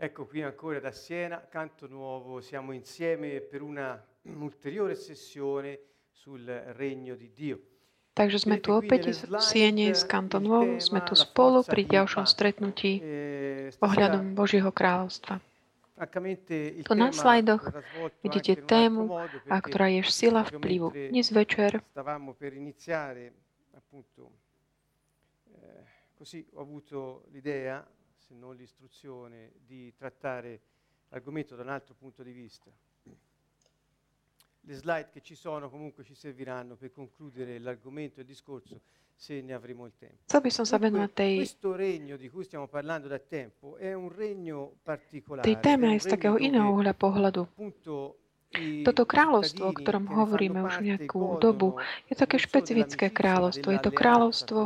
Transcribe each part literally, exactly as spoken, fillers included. Ecco qui ancora da Siena, Canto Nuovo, siamo insieme per una ulteriore sessione sul regno di Dio. Takže sme tu opäť v Siene s Kanto Nuovo, sme tu spolu pri ďalšom stretnutí ohľadom Božieho kráľovstva. Tu na slajdoch vidíte tému, a ktorá je sila vplyvu. Dnes večer così ho avuto l'idea, se non l'istruzione, di trattare l'argomento da un altro punto di vista. Le slide che ci sono comunque ci serviranno per concludere l'argomento e il discorso se ne avremo il tempo. Dunque, questo regno di cui stiamo parlando da tempo è un regno particolare. Tej téme aj z takého iného uhla pohľadu. Toto kráľovstvo, o ktorom hovoríme už nejakú dobu, je také špecifické kráľovstvo. Je to kráľovstvo,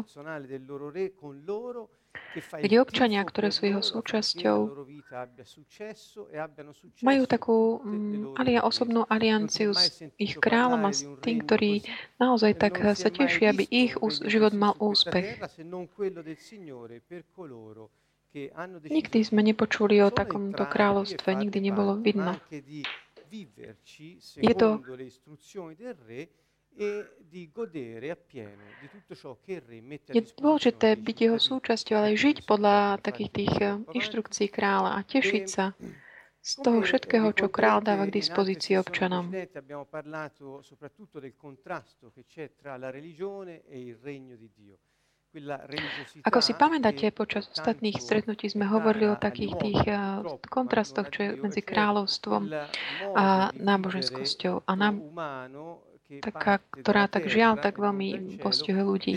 kde občania, ktoré sú jeho súčasťou, majú takú alia, osobnú alianciu s ich kráľom a s tým, ktorí naozaj tak sa tešia, aby ich život mal úspech. Nikdy sme nepočuli o takomto kráľovstve, nikdy nebolo vidno. Je to je dôležité byť jeho súčasťou, ale žiť podľa takých tých inštrukcií kráľa a tešiť sa z toho všetkého, čo kráľ dáva k dispozícii občanom. Ako si pamätáte, počas ostatných stretnutí sme hovorili o takých tých kontrastoch, čo je medzi kráľovstvom a náboženskosťou. A nám, taká, ktorá tak žiaľ tak veľmi postihuje ľudí.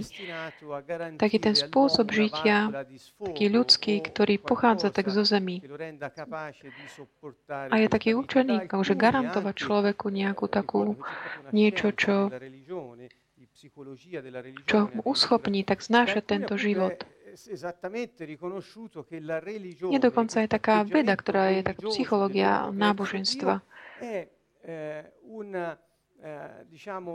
Taký ten spôsob žitia, taký ľudský, ktorý pochádza tak zo zemi. A je taký určený, že garantovať človeku nejakú takú niečo, čo čo mu uschopní tak znášať tento život. Je dokonca aj taká veda, ktorá je tak psychológia náboženstva.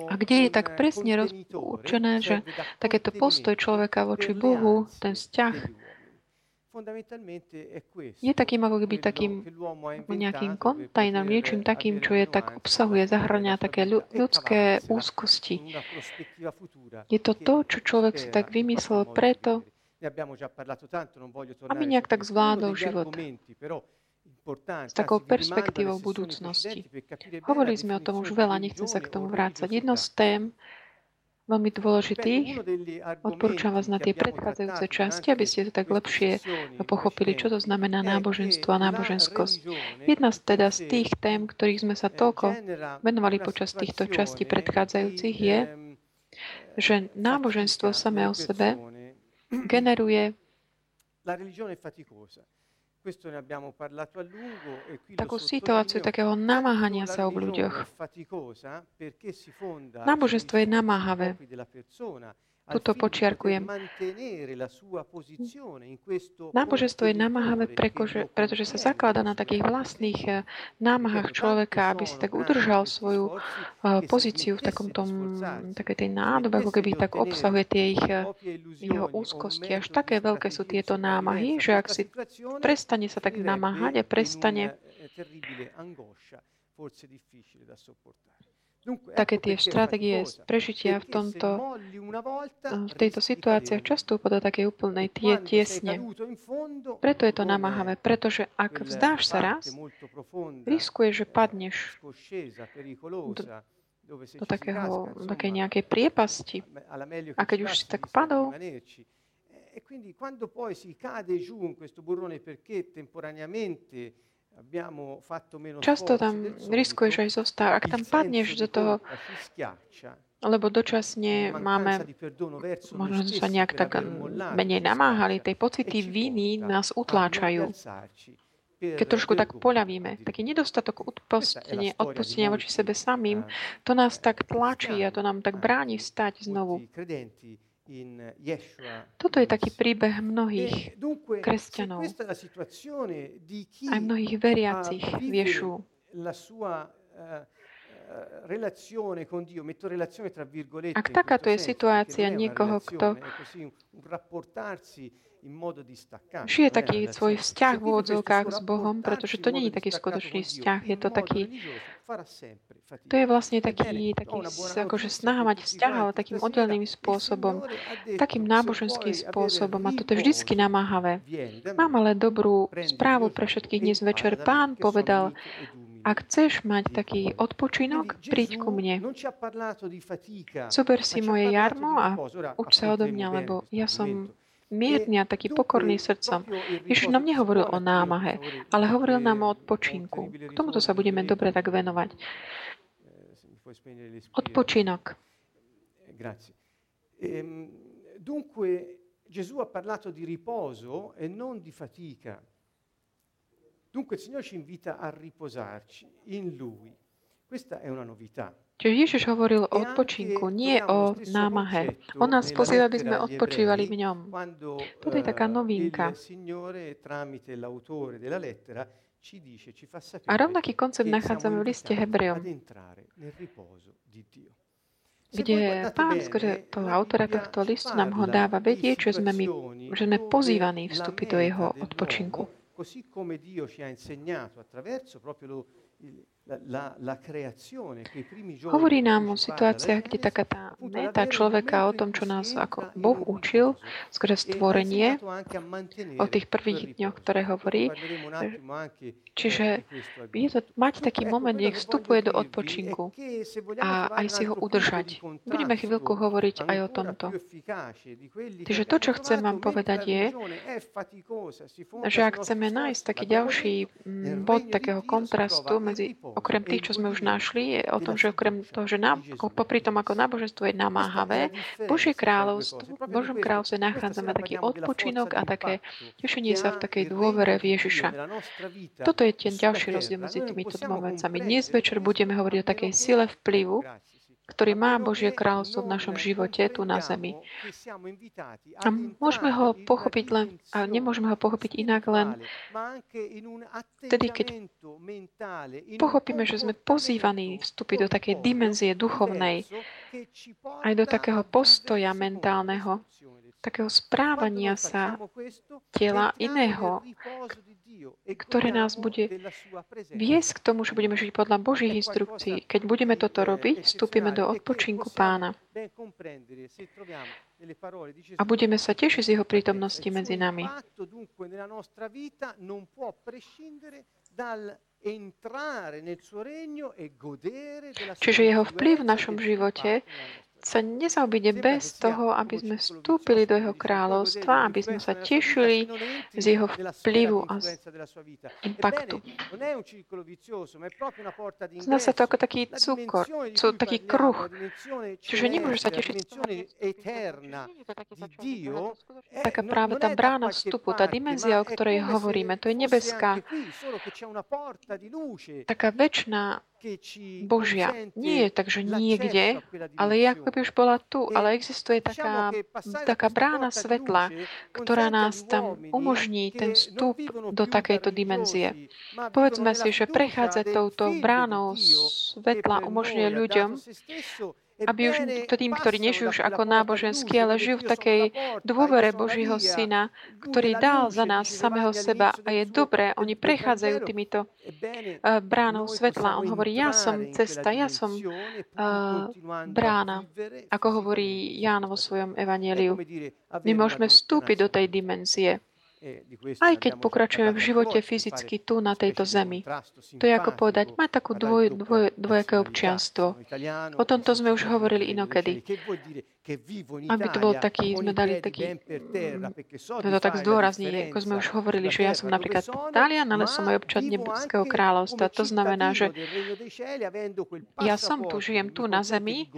A kde je tak presne určené, že takéto postoj človeka voči Bohu, ten vzťah, je takým ako keby takým nejakým kontajnom, niečím takým, čo je tak obsahuje, zahrania také ľudské úzkosti. Je to to, čo človek si tak vymyslel preto, aby nejak tak zvládol život s takou perspektívou budúcnosti. Hovorili sme o tom už veľa, nechcem sa k tomu vrácať. Jedno z tém, veľmi dôležitých. Odporúčam vás na tie predchádzajúce časti, aby ste to tak lepšie pochopili, čo to znamená náboženstvo a náboženskosť. Jedna z teda z tých tém, ktorých sme sa toľko venovali počas týchto častí predchádzajúcich, je, že náboženstvo samé o sebe generuje takú situáciu takého namáhania sa o ľuďoch. Náboženstvo je namáhavé. Tuto počiarkujem. Náboženstvo je namáhavé, pretože sa zaklada na takých vlastných námahách človeka, aby si tak udržal svoju pozíciu v takomto, takej tej nádobe, ako keby tak obsahuje tie ich, jeho úzkosti. Až také veľké sú tieto námahy, že ak si prestane sa tak namáhať a prestane také tie stratégie prežitia v tomto, v tejto situácii často upadá takej úplnej tie, tiesne. Preto je to namáhavé, pretože ak vzdáš sa raz, riskuješ, že padneš do, do takého, takej nejakej priepasti. A keď už si tak padol, často tam riskuješ aj zostávať. Ak tam padneš do toho, lebo dočasne máme, možno sa nejak tak menej namáhali, tej pocity viny nás utláčajú. Keď trošku tak poľavíme, taký nedostatok odpustenia, odpustenia voči sebe samým, to nás tak tlačí a to nám tak bráni vstať znovu. Toto je taký príbeh mnohých kresťanov, aj mnohých veriacich v Ježišu, Ak takáto je situácia niekoho, kto žije taký svoj vzťah v odzvukách s Bohom, pretože to nie je taký skutočný vzťah, je to taký, to je vlastne taký, taký akože snaha mať vzťah, ale takým oddeleným spôsobom, takým náboženským spôsobom, a toto je vždycky namáhavé. Mám ale dobrú správu pre všetkých dnes večer. Pán povedal, ak chceš mať taký odpočinok, príď ku mne. Zober si moje jarmo a uč sa odo mňa, lebo ja som mierny a taký pokorný srdcom. Ježiš nám nehovoril o námahe, ale hovoril nám o odpočinku. K tomuto sa budeme dobre tak venovať. Odpočinok. Dunque, Gesù ha parlato di riposo e non di fatica. Dunque il Signore ci invita a riposarci in Lui. Questa è una novità. Čiže Ježiš hovoril o odpočinku, nie o námahe. On nás pozýva, aby sme odpočívali v ňom. Toto je taká novinka. A rovnaký koncept nachádzame v liste Hebrejom, kde pán, skôr toho autora tohto listu nám ho dáva vedieť, že sme, my, že sme pozývaní vstúpiť do jeho odpočinku. Così come Dio ci ha insegnato attraverso proprio la la creazione che i primi giorni. Hovorí nám o situáciách, kde taká tá meta človeka o tom, čo nás ako Boh učil skrze stvorenie, o tých prvých dňoch, ktoré hovorí. Čiže je to mať taký moment, nech vstupuje do odpočinku a aj si ho udržať. Budeme chvíľku hovoriť aj o tomto. Čiže to, čo chcem vám povedať je, že ak chceme nájsť taký ďalší bod takého kontrastu medzi, okrem tých, čo sme už našli, je o tom, že okrem toho, že nám, popri tom, ako náboženstvo je namáhavé, Božie kráľovstvo, v Božom kráľovstve nachádzame taký odpočinok a také tešenie sa v takej dôvere v Ježiša. Toto je ten ďalší rozdiel medzi týmito dvoma vecami. Dnes večer budeme hovoriť o takej sile vplyvu, ktorý má Božie kráľovstvo v našom živote tu na zemi. A môžeme ho pochopiť len, a nemôžeme ho pochopiť inak len vtedy, keď pochopíme, že sme pozývaní vstúpiť do takej dimenzie duchovnej, aj do takého postoja mentálneho, takého správania sa tela iného, ktoré nás bude viesť k tomu, že budeme žiť podľa Božích inštrukcií. Keď budeme toto robiť, vstúpime do odpočinku Pána a budeme sa tešiť z jeho prítomnosti medzi nami. Čiže jeho vplyv v našom živote sa nezaobíde bez toho, aby sme vstúpili do jeho kráľovstva, aby sme sa tešili z jeho vplyvu a impaktu. Zná sa to ako taký cukor, taký kruh. Čiže nemôže sa tešiť z toho, taká práve tá brána vstupu, tá dimenzia, o ktorej hovoríme, to je nebeská, taká večná Božia. Nie je tak, že niekde, ale ako by už bola tu, ale existuje taká, taká brána svetla, ktorá nás tam umožní ten vstup do takejto dimenzie. Povedzme si, že prechádzať touto bránou svetla umožňuje ľuďom, aby už tým, ktorí nežijú už ako náboženskí, ale žijú v takej dôvere Božího Syna, ktorý dal za nás samého seba a je dobré, oni prechádzajú týmito uh, bránou svetla. On hovorí, ja som cesta, ja som uh, brána, ako hovorí Ján vo svojom evanjeliu. My môžeme vstúpiť do tej dimenzie, aj keď pokračujeme v živote fyzicky tu na tejto zemi. To je ako povedať, má takú dvoj, dvoj, dvojaké občianstvo. O tomto sme už hovorili inokedy. Aby to bol taký, sme dali taký, to tak zdôrazní, ako sme už hovorili, že ja som napríklad Talian, ale som aj občan Nebeského kráľovstva. To znamená, že ja som tu, žijem tu na zemi,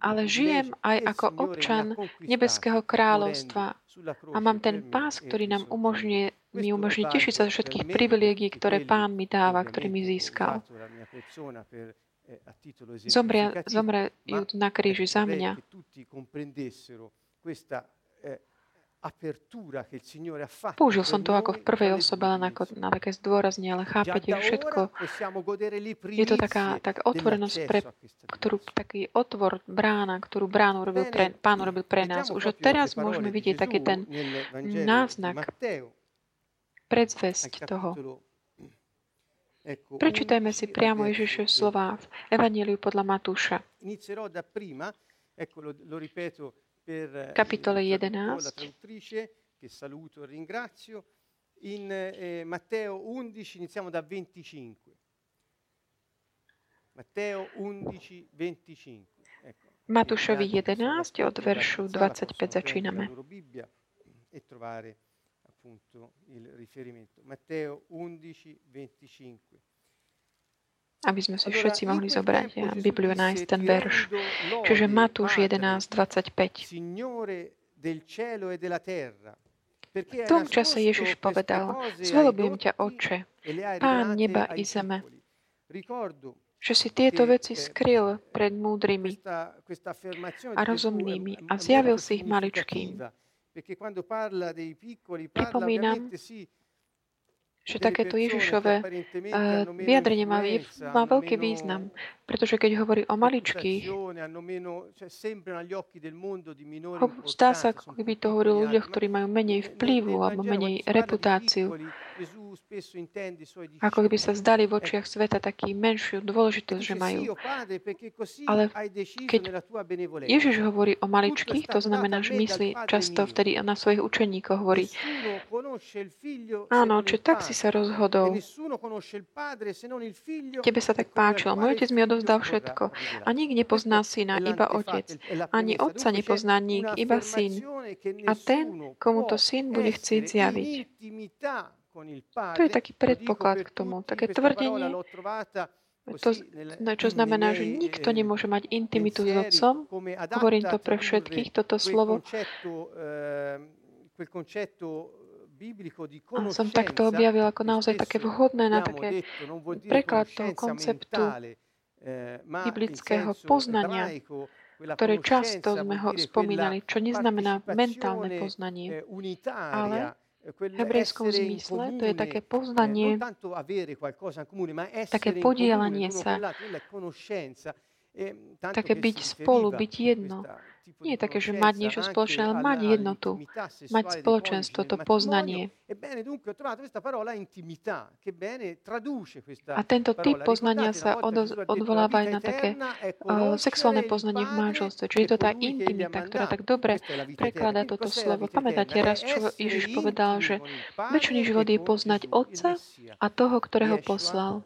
ale žijem aj ako občan Nebeského kráľovstva a mám ten pás, ktorý nám umožňuje, mi umožní tešiť sa zo všetkých privilégií, ktoré Pán mi dáva, ktorý mi získal. Zomria, zomrajú na kríži za mňa. Použil som to ako v prvej osobe, len ako na také zdôrazne, ale chápete všetko. Je to taká, taká otvorenosť, pre, ktorú, taký otvor, brána, ktorú bránu robil pre, Pán robil pre nás. Už teraz môžeme vidieť taký ten náznak, predzvesť toho. Prečítajme si priamo Ježišove slova v Evanjeliu podľa Matúša. Kapitole jedenásť. Che saluto e ringrazio in eh, Matteo undici, iniziamo da venticinque. Matteo undici venticinque. Ecco. Matúšovi jedenásť od veršu dvadsaťpäť začíname. E trovare appunto il riferimento. Matteo undici venticinque. Aby sme si všetci mohli zobrať Bibliu a nájsť ten verš. Čiže Matúš jedenásť dvadsaťpäť. V tom čase Ježiš povedal: "Zvolobujem ťa, Otče, Pán neba i zeme, že si tieto veci skryl pred múdrymi a rozumnými a zjavil si ich maličkým." Pripomínam, že takéto Ježišové uh, vyjadrenie má, má veľký význam, pretože keď hovorí o maličkých, zdá sa, keby to hovoril o ľuďoch, ktorí majú menej vplyvu alebo menej reputáciu, ako keby sa zdali v očiach sveta taký menšiu dôležitosť, že majú. Ale keď Ježiš hovorí o maličkých, to znamená, že myslí často vtedy na svojich učeníkoch, hovorí: "Áno, či tak si sa rozhodol. Tebe sa tak páčilo. Môj otec mi odovzdal všetko. A nik nepozná syna, iba otec. Ani otca nepozná nik, iba syn. A ten, komu to syn bude chcieť zjaviť." To je taký predpoklad k tomu. Také tvrdenie, to, čo znamená, že nikto nemôže mať intimitu s otcom. Hovorím to pre všetkých, toto slovo. A som takto objavil ako naozaj také vhodné na také preklad toho konceptu biblického poznania, ktoré často sme ho spomínali, čo neznamená mentálne poznanie, ale v hebrejskom zmysle to je také poznanie, také podielanie sa, také byť spolu, byť jedno. Nie je také, že mať niečo spoločné, ale mať jednotu, mať spoločenstvo, to poznanie. A tento typ poznania sa odvoláva aj na také uh, sexuálne poznanie v manželstve, čiže je to tá intimita, ktorá tak dobre prekladá toto slovo. Pamätáte raz, čo Ježiš povedal, že väčšiný život je poznať Otca a toho, ktorého poslal.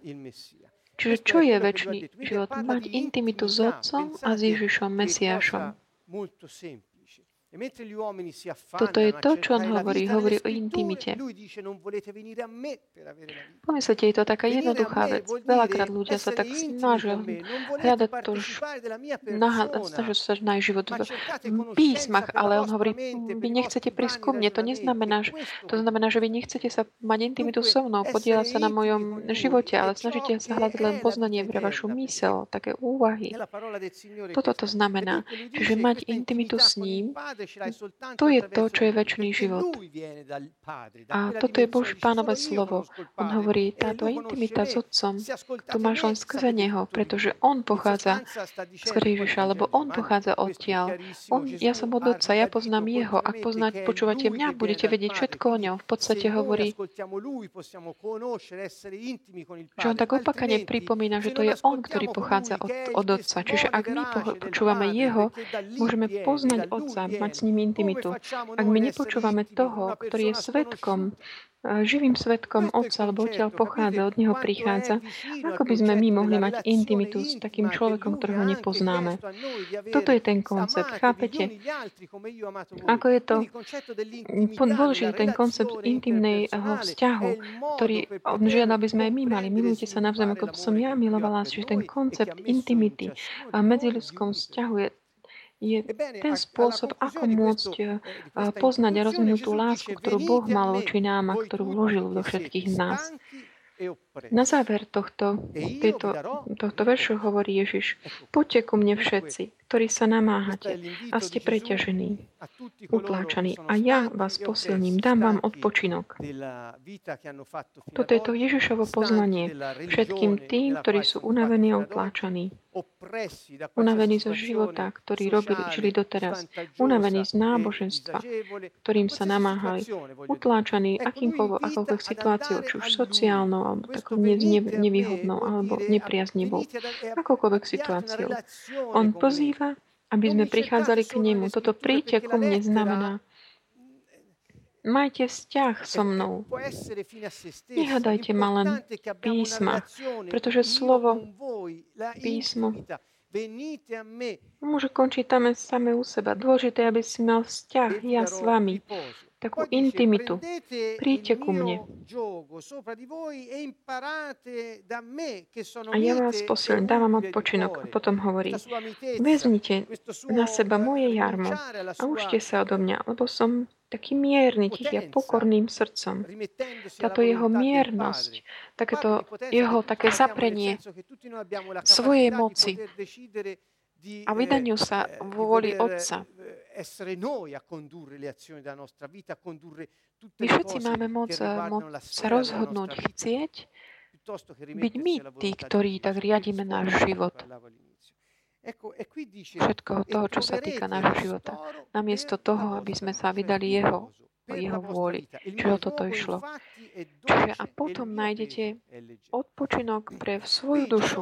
Čiže čo je večný život? Mať intimitu s Otcom a s Ježišom Mesiášom. Toto je to, čo on hovorí. Hovorí o intimite. Pomyslite, je to taká jednoduchá vec. Veľakrát ľudia sa tak snažia hľadať to, snažia sa nájsť život v písmach, ale on hovorí: "Vy nechcete prísť ku mne." To neznamená, že, to znamená, že vy nechcete sa mať intimitu so mnou, podieľať sa na mojom živote, ale snažíte sa hľadať len poznanie pre vašu myseľ, také úvahy. Toto to znamená, že mať intimitu s ním, to je to, čo je večný život. A toto je Boží Pánové slovo. On hovorí, táto intimita s Otcom, to máš len skrze Neho, pretože On pochádza z Ježiša, lebo On pochádza odtiaľ. On, ja som od Otca, ja poznám Jeho. Ak poznať, počúvate mňa, budete vedieť všetko o ňom. V podstate hovorí, že on tak opakane pripomína, že to je On, ktorý pochádza od, od Otca. Čiže ak my počúvame Jeho, môžeme poznať Otca, mať s ním intimitu. Ak my nepočúvame toho, ktorý je svedkom, živým svedkom Otca, alebo odtiaľ pochádza, od Neho prichádza, ako by sme my mohli mať intimitu s takým človekom, ktorého nepoznáme. Toto je ten koncept, chápete? Ako je to dôležitý ten koncept intimného vzťahu, ktorý on žiada, aby sme aj my mali. Milujte sa navzájom, ako som ja milovala, že ten koncept intimity a medziľudskom vzťahu je je ten spôsob, ako môcť poznať a rozumieť tú lásku, ktorú Boh mal voči nám a ktorú vložil do všetkých z nás. Na záver tohto, tejto, tohto veršu hovorí Ježiš: Poďte ku mne všetci, ktorí sa namáhate a ste preťažení, utláčaní, a ja vás posilním, dám vám odpočinok. Toto je to Ježišovo pozvanie všetkým tým, ktorí sú unavení a utláčaní. Unavení zo života, ktorý robili, žili doteraz. Unavení z náboženstva, ktorým sa namáhali. Utláčaní akoukoľvek situáciou, či už sociálnou, alebo takou nevýhodnou, alebo nepriaznivou. Akoukoľvek situáciou. On pozýva, aby sme prichádzali k nemu. Toto príďte ku mne znamená: Majte vzťah so mnou. Nehľadajte ma len písma, pretože slovo písmo môže končiť tam same u seba. Dôležité, aby si mal vzťah ja s vami, takú intimitu. Príďte ku mne. A ja vás posilím, dávam odpočinok. A potom hovorí: Vezmite na seba moje jarmo a učte sa odo mňa, lebo som takým mierny, tichý a pokorným srdcom. Táto jeho miernosť, takéto jeho také zaprenie svojej moci a vydaniu sa vôli Otca. My všetci máme moc, moc sa rozhodnúť, chcieť byť my tí, ktorí tak riadíme náš život. Všetko toho, čo sa týka nášho života. Namiesto toho, aby sme sa vydali jeho, jeho vôli. Čiže o toto išlo. Čiže a potom nájdete odpočinok pre svoju dušu,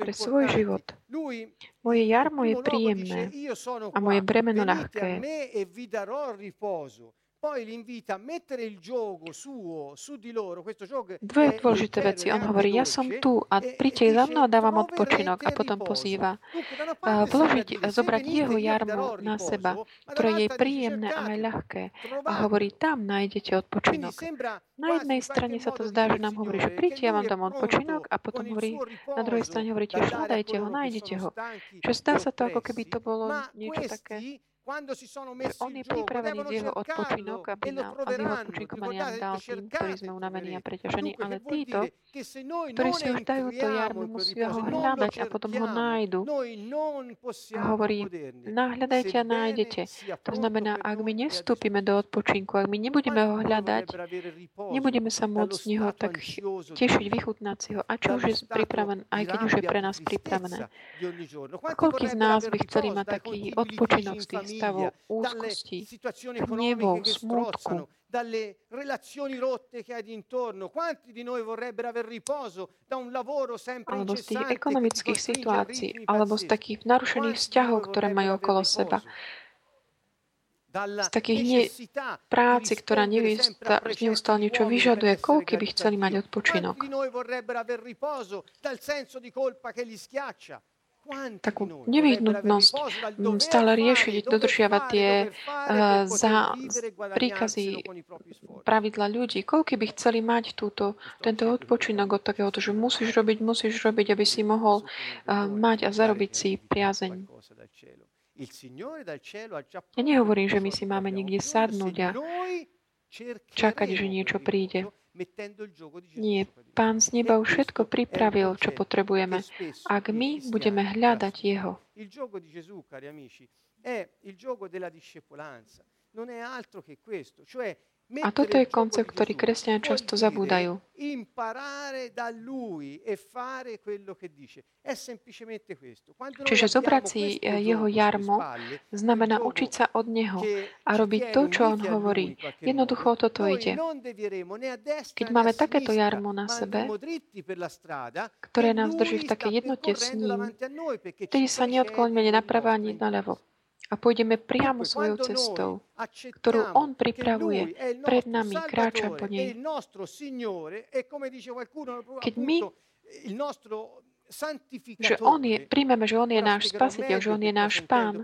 pre svoj život. Moje jarmo je príjemné a moje bremeno ľahké. Dve dôležité veci. On hovorí: Ja som tu a príďte za mnou a dávam odpočinok. A potom pozýva vložiť, zobrať jeho jarmo na seba, ktoré je príjemné a aj ľahké. A hovorí: Tam nájdete odpočinok. Na jednej strane sa to zdá, že nám hovorí, že príďte, ja vám dám odpočinok, a potom hovorí, na druhej strane hovorí tiež, hľadajte ho, nájdete ho. Čo zdá sa to, ako keby to bolo niečo také. On je pripravený z jeho odpočinok, aby nám, aby ho odpočinkovali nám dal tým, ktorí sme unavení a preťažení, ale títo, ktorí si už dajú to jarmo, musia ho hľadať a potom ho nájdu. A hovorí: Nahľadajte a nájdete. To znamená, ak my nestúpime do odpočinku, ak my nebudeme ho hľadať, nebudeme sa môcť z neho tak tešiť, vychutnať si ho, a čo už je pripravené, aj keď už je pre nás pripravené. A koľko z nás by chceli mať taký odpočinok z tých stavov úzkosti, hnevov, smútku, dalle relazioni rotte che hai d'intorno? Quanti di noi vorrebbero aver riposo da un lavoro sempre incessante? Alebo z tých ekonomických situácií, alebo z takých narušených vzťahov, ktoré majú okolo seba. Z takých ne- práci, ktorá nevysta- neustále niečo vyžaduje, koľko by chceli mať odpočinok. Takú nevyhnutnosť stále riešiť, dodržiavať tie uh, za príkazy, pravidla ľudí. Koľko by chceli mať túto, tento odpočinok od takéhoto, že musíš robiť, musíš robiť, aby si mohol uh, mať a zarobiť si priazeň. Ja nehovorím, že my si máme niekde sadnúť a čakať, že niečo príde. Nie, Pán z neba už všetko pripravil, čo potrebujeme, ak my budeme hľadať Jeho. A toto je koncept, ktorý kresťania často zabúdajú. Čiže zobrať si jeho jarmo znamená učiť sa od neho a robiť to, čo on hovorí. Jednoducho o toto ide. Keď máme takéto jarmo na sebe, ktoré nás drží v takej jednote s ním, vtedy sa neodkloňme ani napravo, ani naľavo. A pôjdeme priamo svojou cestou, ktorú on pripravuje, pred nami kráča po nej. Keď my, že on je, príjmeme, že on je náš spasiteľ, že on je náš Pán.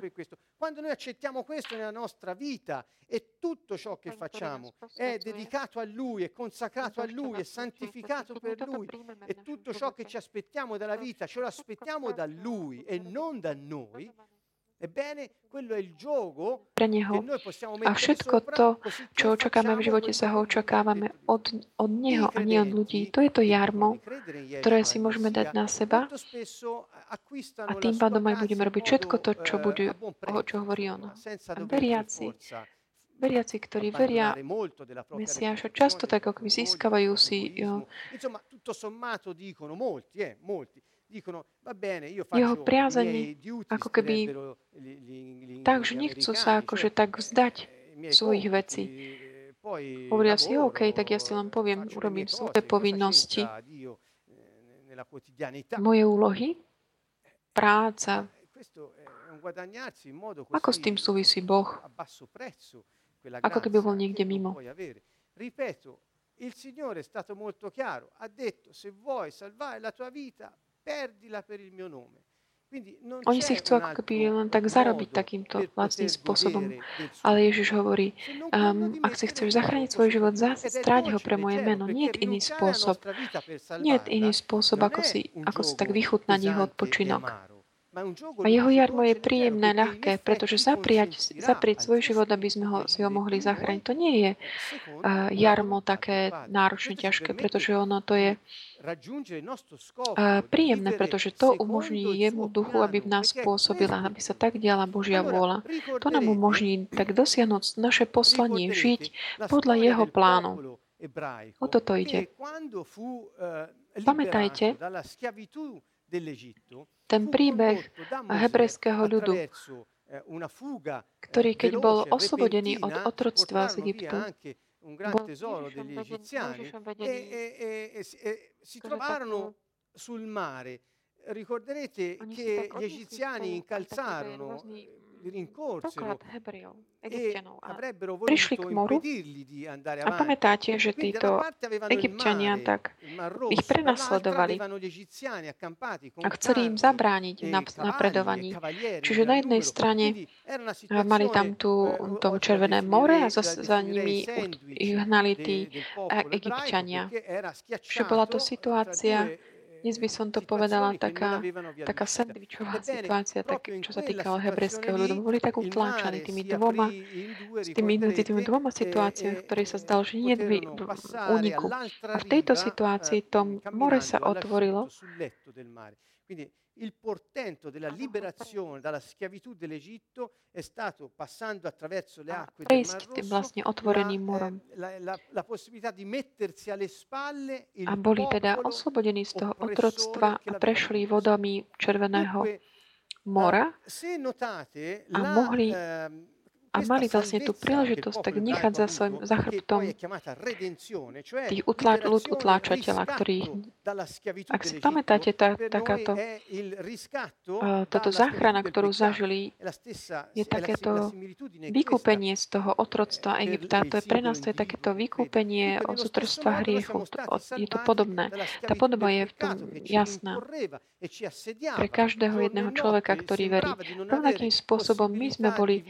Quando noi accettiamo questo nella nostra vita e tutto ciò che facciamo è dedicato a lui, è consacrato a lui, è santificato per lui, e tutto ciò che ci aspettiamo dalla vita ce lo aspettiamo da lui e non da noi, pre Neho. A všetko to, čo očakávame v živote, sa ho očakávame od, od Neho a nie od ľudí. To je to jarmo, ktoré si môžeme dať na seba a tým pádom aj budeme robiť všetko to, čo, budú, čo hovorí on. A veriaci, veriaci, ktorí veria Mesiáša, často tak ako získavajú si jo, jeho priazení, ako keby tak, že nechcú sa akože tak vzdať svojich vecí. Hovoria si, OK, tak ja si len poviem, urobím svoje povinnosti, moje úlohy, práca. Ako s tým súvisí Boh? Ako keby bol niekde mimo. Il Signore è stato molto chiaro, ha detto se vuoi salvare la tua vita, perdila per il mio nome. Quindi non Oni si chcú ako keby len tak zarobiť takýmto vlastným spôsobom, ale Ježiš hovorí, um, ak si chceš zachrániť svoj život, stráť ho pre moje meno. Nie je iný spôsob. Nie je iný spôsob, ako si, ako si tak vychutnať jeho odpočinok. A jeho jarmo je príjemné, ľahké, pretože zapriať, zaprieť svoj život, aby sme ho, si ho mohli zachrániť, to nie je uh, jarmo také náročne ťažké, pretože ono to je uh, príjemné, pretože to umožní jemu duchu, aby v nás pôsobila, aby sa tak diala Božia vôľa. To nám umožní tak dosiahnuť naše poslanie, žiť podľa jeho plánu. O toto ide. Pamätajte, ten príbeh hebrejského ľudu, ktorý keď bol oslobodený od otroctva z Egyptu, bol Ježišom vedený. Oni si tak odnesli spolu poklad Hebrejov, Egyptianov. A prišli k moru a pamätáte, že títo Egyptiania tak ich prenasledovali a chceli im zabrániť na napredovaní. Čiže na jednej strane mali tam tú, to Červené more a za, za nimi ich hnali tí Egyptiania. Čiže bola to situácia, dnes by som to povedala, taká, taká sandvičová situácia, tak, čo sa týkalo hebrejského ľudu. Boli tak utláčaní tými dvoma, tými, tými dvoma situáciami, ktoré sa zdalo, že nie je úniku. A v tejto situácii to more sa otvorilo. Il portento della liberazione dalla schiavitù dell'Egitto è stato, passando attraverso le acque del Mar Rosso, la, la, la possibilità di mettersi alle spalle il popolo oppressore che l'aveva prodotto. A boli teda oslobodení z toho otroctva a prešli vodami Červeného mora a mohli a mali vlastne tú príležitosť tak nechať za svojím za chrbtom tých utlá, ľud utláčateľa, ktorý, ak si pamätáte, tá, takáto táto záchrana, ktorú zažili, je takéto vykúpenie z toho otroctva Egypta. To je pre nás to je takéto vykúpenie od otroctva hriechu. Je to podobné. Tá podoba je v tom jasná. Pre každého jedného človeka, ktorý verí. Rovnakým spôsobom my sme boli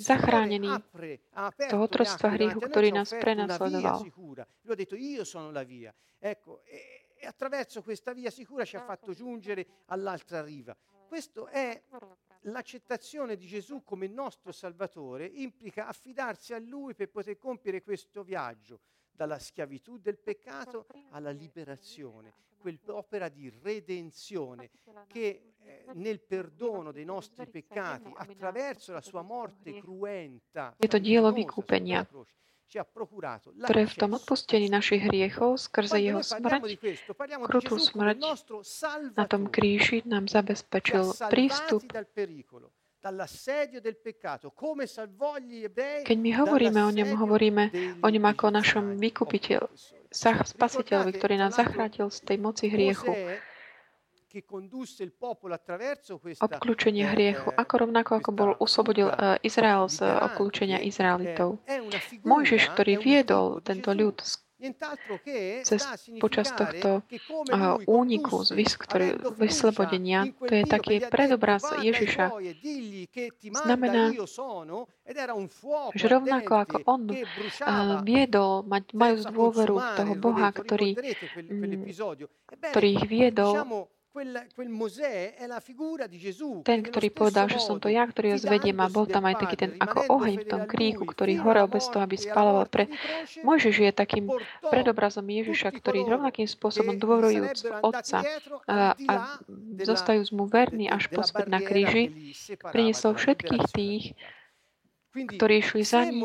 zachránení toho otroctva hriechu, ktorý nás prenasledoval. Attraverso questa via sicura ci ha fatto giungere all'altra riva. Questo è l'accettazione di Gesù come nostro Salvatore, implica affidarsi a Lui per poter compiere questo viaggio dalla schiavitù del peccato alla liberazione, quell'opera di redenzione che eh, nel perdono dei nostri peccati, attraverso la sua morte cruenta, ci ha procurato la ktoré v tom odpustení našich hriechov skrze jeho smrť, krutú smrť na tom kríži nám zabezpečil prístup. Keď my hovoríme o ňom, hovoríme o ňom ako o našom vykupiteľ, spasiteľovi, ktorý nás zachránil z tej moci hriechu, obklúčenie hriechu, ako rovnako ako bol oslobodil Izrael z obklúčenia Izraelitov. Mojžiš, ktorý viedol tento ľud cez, počas tohto uh, úniku z vyslobodenia, to je taký predobraz Ježiša. Znamená, že rovnako ako on uh, viedol, maj, majú dôveru toho Boha, ktorý, um, ktorý ich viedol, Ten, ktorý povedal, že som to ja, ktorý ho zvediem, a bol tam aj taký ten ako oheň v tom kríku, ktorý horel bez toho, aby spaloval. Pre... Mojžiš je takým predobrazom Ježiša, ktorý rovnakým spôsobom dôverujúc Otca a, a zostajúc mu verný až po smrť na kríži, priniesol všetkých tých, ktorí išli za ním,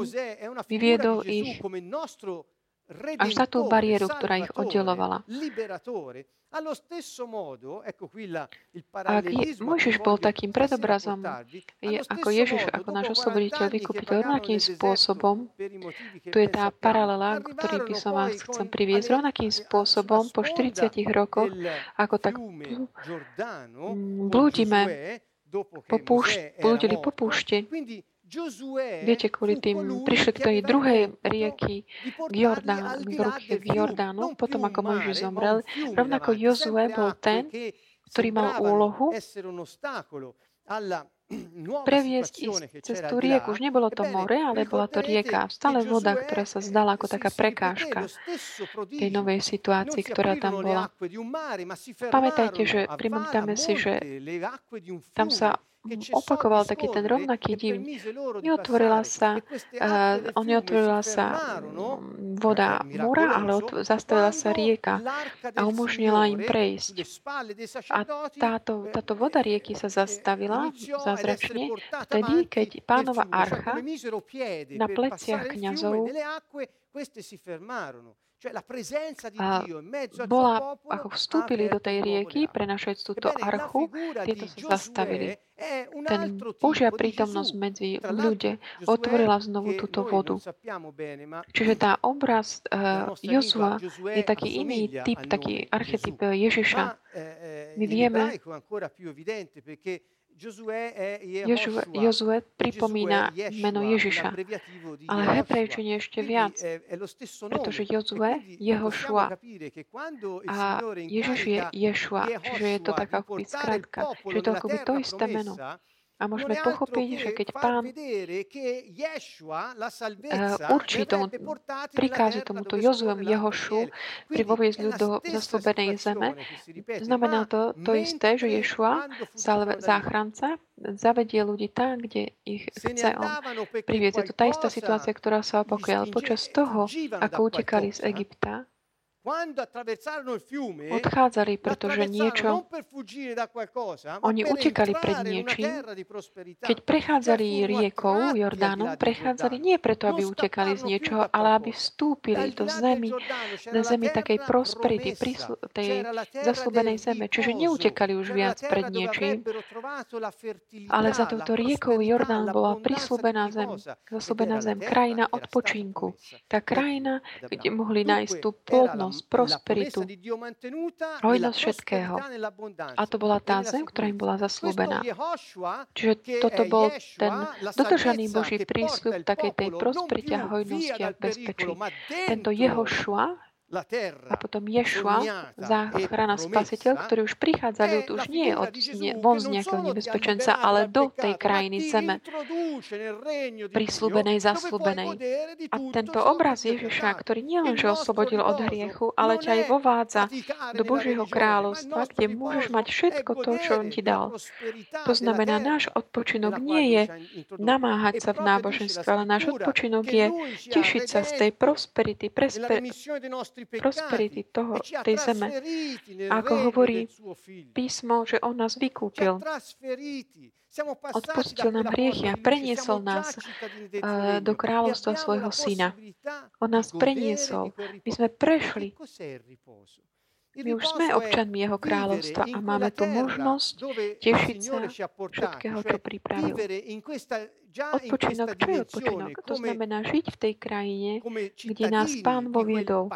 vyviedol ich až za tú bariéru, ktorá ich oddelovala. A ak Mojžiš bol takým predobrazom, je ako Ježiš, ako náš osloboditeľ, vykupiteľ, rovnakým spôsobom, tu je tá paralela, ktorý by som vás chcel priviesť, rovnakým spôsobom po štyridsiatich rokoch, ako tak blúdime, blúdili po púšti. Viete, kvôli tým prišli k tej druhej rieky k Jordánu, k Jordánu, potom ako Mojžiš zomrel, rovnako Jozue bol ten, ktorý mal úlohu previesť cez tú rieku. Už nebolo to more, ale bola to rieka, stále voda, ktorá sa zdala ako taká prekážka tej novej situácii, ktorá tam bola. Pamätajte, že pamätáme si, že tam sa opakoval taký ten rovnaký div. Neotvorila sa, uh, on neotvorila sa voda múra, ale otv- zastavila sa rieka a umožnila im prejsť. A táto, táto voda rieky sa zastavila zázračne vtedy, keď Pánova archa na pleciach kňazov a bola, ako vstúpili do tej rieky, prenašajúc túto archu, tieto sa zastavili. Ten Božia prítomnosť medzi ľudia otvorila znovu túto vodu. Čiže tá obraz uh, Jozua je taký iný typ, taký archetyp Ježiša. My vieme, Jozue pripomína meno Ježiša, ale hebrejčine ešte viac, pretože Jozue je Jošua a Ježiš je Ješua, čiže je to taká akoby skratka, čiže je to akoby to isté meno. A môžeme pochopiť, že keď Pán určí tomu, prikáže tomuto Jozuemu Jehošu privoviesť ľud do zasľúbenej zeme, znamená to to isté, že Ješua, záchranca, zavedie ľudí tam, kde ich chce on priviesť. Je to tá istá situácia, ktorá sa opakuje. Počas toho, ako utekali z Egypta, odchádzali, pretože niečo, oni utekali pred niečím. Keď prechádzali riekou Jordánom, prechádzali nie preto, aby utekali z niečoho, ale aby vstúpili do zemi, do zemi takej prosperity, príslu, tej zasľúbenej zeme. Čiže neutekali už viac pred niečím, ale za touto riekou Jordán bola prísľúbená zem, zasľúbená zem, krajina odpočinku. Tá krajina, kde mohli nájsť tú plodnosť, prosperitu, hojnosť všetkého. A to bola tá zem, ktorá im bola zaslúbená. Čiže toto bol ten dodržaný Boží prísľub takej tej prosperite a hojnosti a bezpečí. Tento Jehošua a potom Ješua, záchrana spasiteľ, ktorý už prichádza, už nie od, ne, von z nejakého nebezpečenca, ale do tej krajiny zeme, prislúbenej, zaslúbenej. A tento obraz Ježiša, ktorý nielenže oslobodil od hriechu, ale ťa aj vovádza do Božieho kráľovstva, kde môžeš mať všetko to, čo on ti dal. To znamená, náš odpočinok nie je namáhať sa v náboženstve, ale náš odpočinok je tešiť sa z tej prosperity, prosperity, prosperity toho, tej zeme. Ako hovorí písmo, že on nás vykúpil. Odpustil nám hriechy a preniesol nás uh, do kráľovstva svojho syna. On nás preniesol. My sme prešli. My už sme občanmi jeho kráľovstva a máme tu možnosť tešiť sa všetkého, čo pripravil. Odpočinok, čo je odpočinok? To znamená žiť v tej krajine, kde nás Pán poviedol.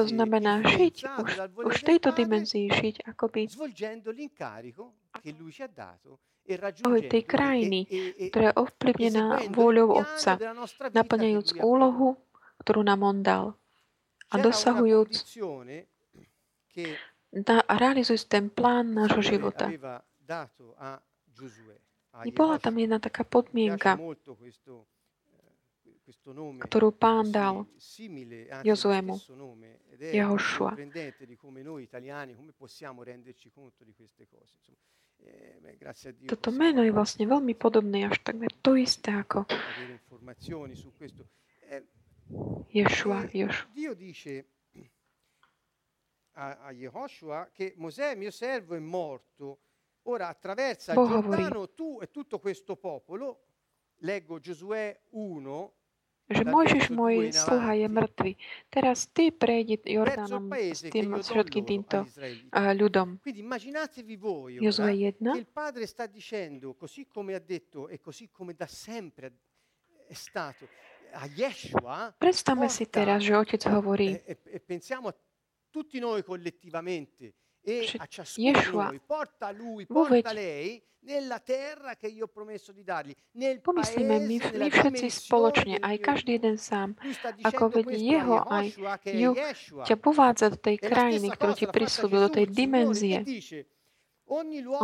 To znamená žiť, už, už v tejto dimenzii žiť, akoby tej krajiny, ktorá je ovplyvnená vôľou Otca, naplňajúc úlohu, ktorú nám on dal a dosahujúc Da, a realizujúc ten plán nášho života. Nebola tam jedna taká podmienka. ktorú Pán dal Jozuemu, Jehošua. Toto meno je vlastne veľmi podobné, až takmer to isté ako Ješua. Dio dice a Jehoshua che Mosè mio servo è morto. Ora attraversa il Giordano tu e tutto questo popolo. Leggo Giosuè one. Že Mojžiš, môj sluha, je mŕtvy. Teraz ty prejdi Jordánom s tým všetkým týmto ľudom. Jozue jedna. Predstavme si teraz, že Otec hovorí, že Ješua, pomyslíme my, my všetci spoločne, aj každý jeden sám, ako veď jeho aj ju ťa povádza do tej krajiny, ktorú ti prislúbil, do tej dimenzie.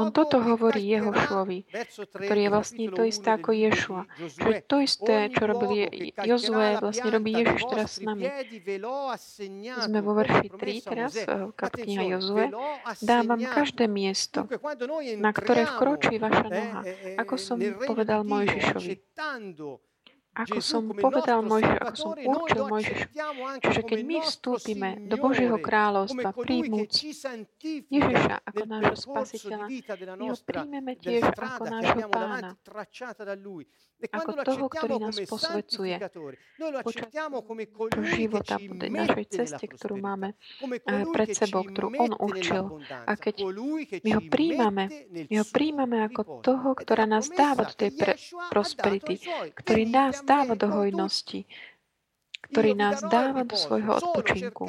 On toto hovorí Jehošovi, ktorý je vlastne to isté ako Ješua. Čiže to isté, čo robil Jozue, vlastne robí Ježiš teraz s nami. Sme vo verši tri teraz, kniha Jozue. Dávam každé miesto, na ktoré vkročí vaša noha, ako som povedal Mojžišovi. Ako som povedal Mojžiš, ako som určil Mojžiš, čiže keď my vstúpime do Božieho kráľovstva, príjmúc Ježiša ako nášho spasiteľa, my ho príjmeme tiež ako nášho pána, ako toho, ktorý nás posvedzuje počas života v našej ceste, ktorú máme pred sebou, ktorú on určil. A keď my ho príjmame, my ho príjmame ako toho, ktorá nás dáva do tej pre- prosperity, ktorý nás dáva do hojnosti, ktorý nás dáva do svojho odpočinku.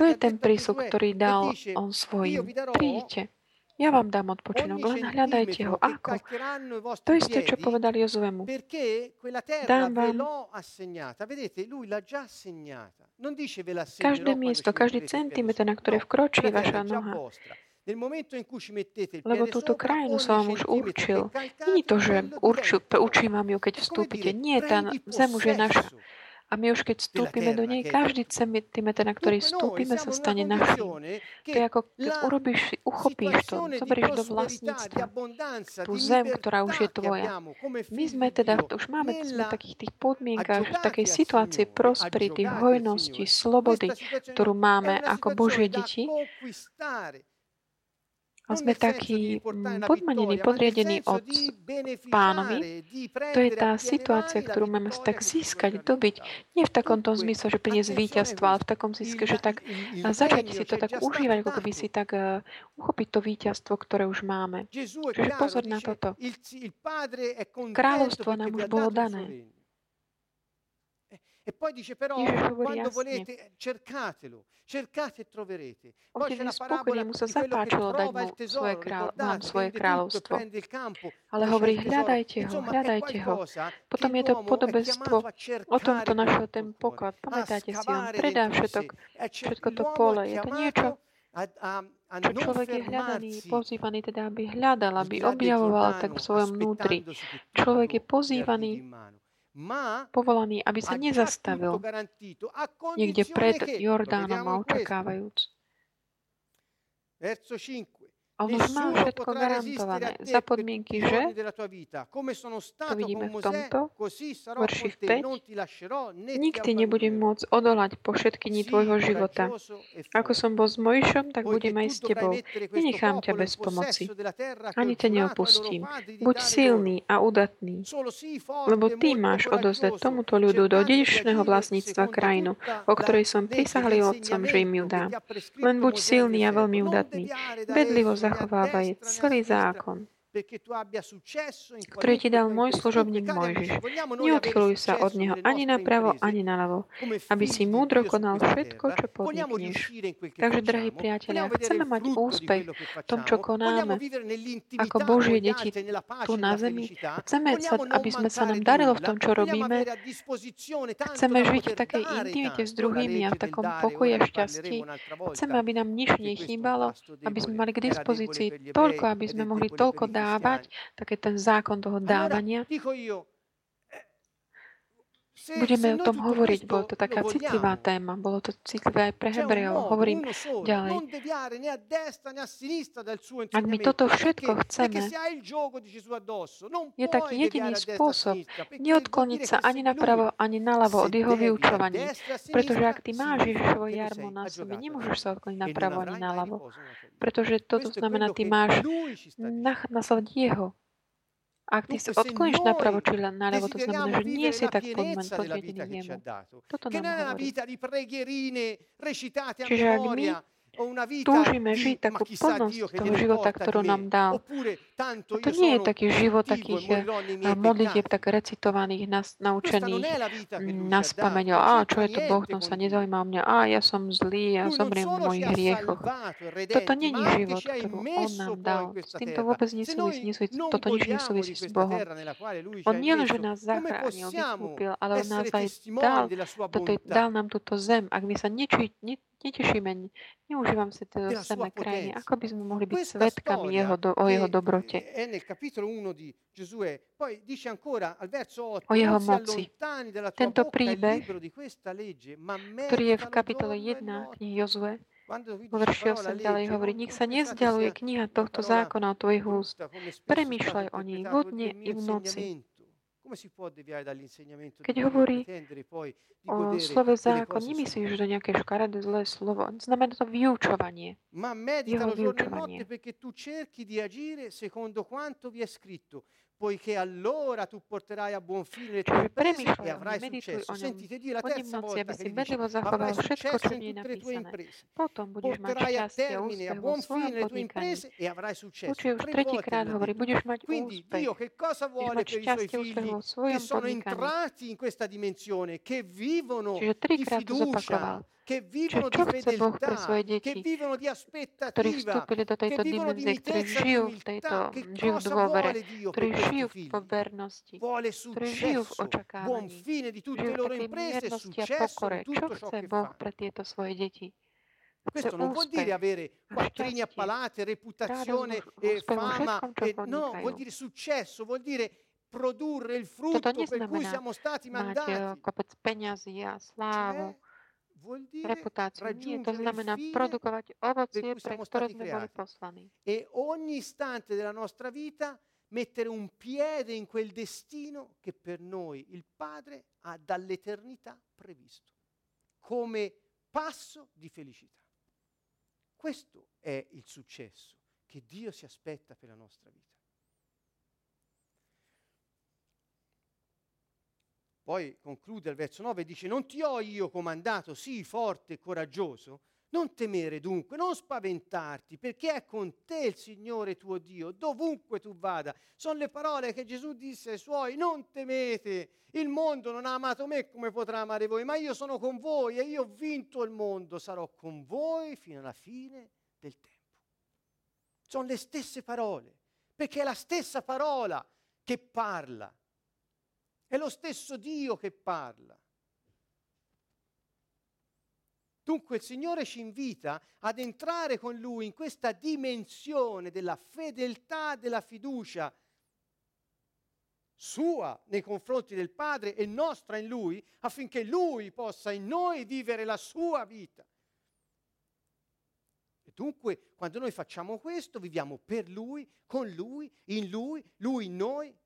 To je ten prísľub, ktorý dal on svojim. Príďte, ja vám dám odpočinok, len hľadajte ho. Ako? To isté, čo povedal Jozuemu. Dám vám každé miesto, každý centimetr, na ktoré vkročí vaša noha. Lebo túto krajinu som vám už určil. Nie to, že určil, určím vám ju, keď vstúpite. Nie, tá zem už je naša. A my už keď vstúpime do nej, každý centimetr, na ktorý vstúpime, sa stane našim. To je ako, keď urobíš, uchopíš to, zoberieš do vlastníctva tú zem, ktorá už je tvoja. My sme teda, už máme v takých tých podmienkach, v takej situácii prosperity, hojnosti, slobody, ktorú máme ako Božie deti. A sme takí podmanení, podriadení od pánovi. To je tá situácia, ktorú máme tak získať, dobiť. Nie v takom tom zmysle, že priniesť víťazstvo, ale v takom získe, že tak začať si to tak užívať, ako keby si tak uh, uchopiť to víťazstvo, ktoré už máme. Čiže pozor na toto. Kráľovstvo nám už bolo dané. E poi dice però quando volete cercatelo, cercate e troverete. Poi c'è una parabola, musa zapáčilo dať mu svoje kráľ, vám svoje kráľovstvo. Ale hovorí, hľadajte ho, hľadajte ho. Potom je to podobenstvo o tomto našom ten poklad. Pamätáte si, on predá všetok, všetko to pole. Je to niečo, čo človek je hľadaný, pozývaný teda, aby hľadal, aby objavoval tak v svojom vnútri. Človek je pozývaný, povolaný, aby sa nezastavil niekde pred Jordánom a očakávajúc. A on už má všetko garantované za podmienky, že to vidíme v tomto, verši päť, nikdy nebudem môcť odolať po všetky dni tvojho života. Ako som bol s Mojžišom, tak budem aj s tebou. Nenechám ťa bez pomoci. Ani ťa neopustím. Buď silný a udatný, lebo ty máš odozdať tomuto ľudu do dedičného vlastníctva krajinu, o ktorej som prisahal otcom, že im ju dám. Len buď silný a veľmi udatný. Bedlivo zachovávaj celý zákon, ktorý ti dal môj služobník Mojžiš. Neodchyľuj sa od neho ani napravo, ani naľavo, aby si múdro konal všetko, čo podnikneš. Takže, drahí priatelia, chceme mať úspech v tom, čo konáme, ako Božie deti tu na zemi. Chceme, aby sme sa nám darilo v tom, čo robíme. Chceme žiť v takej intimite s druhými a v takom pokoji a šťastí. Chceme, aby nám nič nechýbalo, aby sme mali k dispozícii toľko, aby sme mohli toľko dávať, tak je ten zákon toho dávania. Budeme o tom hovoriť, bolo to taká citlivá téma, bolo to citlivé aj pre Hebrejov. Hovorím ďalej. Ak my toto všetko chceme, je taký jediný spôsob neodkloniť sa ani napravo, ani naľavo od jeho vyučovaní. Pretože ak ty máš Ježišovo jarmo na sebe, nemôžeš sa odkloniť napravo ani naľavo. Pretože toto znamená, ty máš nasledovať jeho. Ak ty sa odkloníš napravo či naľavo, to znamená, že nie si tak podmen podvedený jemu. Toto nám hovorí. Čiže ak my túžime žiť takú plnosť toho života, ktorú nám dal, a to nie je taký život takých modlitieb, tak recitovaných, naučených na spameň. A čo je to Boh, tam sa nezaujíma o mňa. A ja som zlý, ja zomriem v mojich hriechoch. Toto nie je život, ktorú on nám dal. S týmto vôbec nesúvisí. Toto nič nesúvisí s Bohom. On nie len, že nás zachránil, vykúpil, ale on nás aj dal, toto je, dal nám túto zem. Ak my sa neči, ne, netešíme, neužívam si to zemné krajiny, ako by sme mohli byť svedkami jeho, o jeho dobrote. O jeho moci. Tento príbeh, ktorý je v kapitole jedna knihy Jozue, vo verši osem ďalej hovorí, nech sa nezďaluje kniha tohto zákona od tvojich úst. Premýšľaj o nej vodne i v noci. Keď hovorí o slove zákon, nemyslíš, že to nejaké škaredé zlé slovo. Znamená to vyučovanie. Jeho vyučovanie. Poiché allora tu porterai a buon fine le tue imprese e avrai successo. Sentite dire la terza volta che dice avrai successo in tutte le tue imprese. Porterai a termine a buon fine le tue imprese e avrai successo. Quindi Dio che cosa vuole per i suoi figli che sono entrati in questa dimensione, che vivono di fiducia, che vivono di fedeltà, che vivono di aspettativa, che vivono di mitezza e umiltà, che cosa vuole Dio per i suoi figli? Vuole successo, buon fine di tutte le loro imprese, successo in tutto ciò che fa. Questo non vuol dire avere quattrini appalate, reputazione e fama, e no, vuol dire successo, vuol dire produrre il frutto per cui siamo stati mandati. Reputáciu. Nie, to znamená produkovať ovocie, pre ktoré sme boli poslaní. E ogni istante della nostra vita mettere un piede in quel destino che per noi il Padre ha dall'eternità previsto come passo di felicità. Questo è il successo che Dio si aspetta per la nostra vita. Poi conclude al verso nove e dice: non ti ho io comandato, sii forte e coraggioso, non temere dunque, non spaventarti, perché è con te il Signore tuo Dio, dovunque tu vada. Sono le parole che Gesù disse ai suoi: non temete, il mondo non ha amato me come potrà amare voi, ma io sono con voi e io ho vinto il mondo, sarò con voi fino alla fine del tempo. Sono le stesse parole, perché è la stessa parola che parla. È lo stesso Dio che parla. Dunque il Signore ci invita ad entrare con Lui in questa dimensione della fedeltà, della fiducia sua nei confronti del Padre e nostra in Lui, affinché Lui possa in noi vivere la sua vita. E dunque, quando noi facciamo questo, viviamo per Lui, con Lui, in Lui, Lui in noi.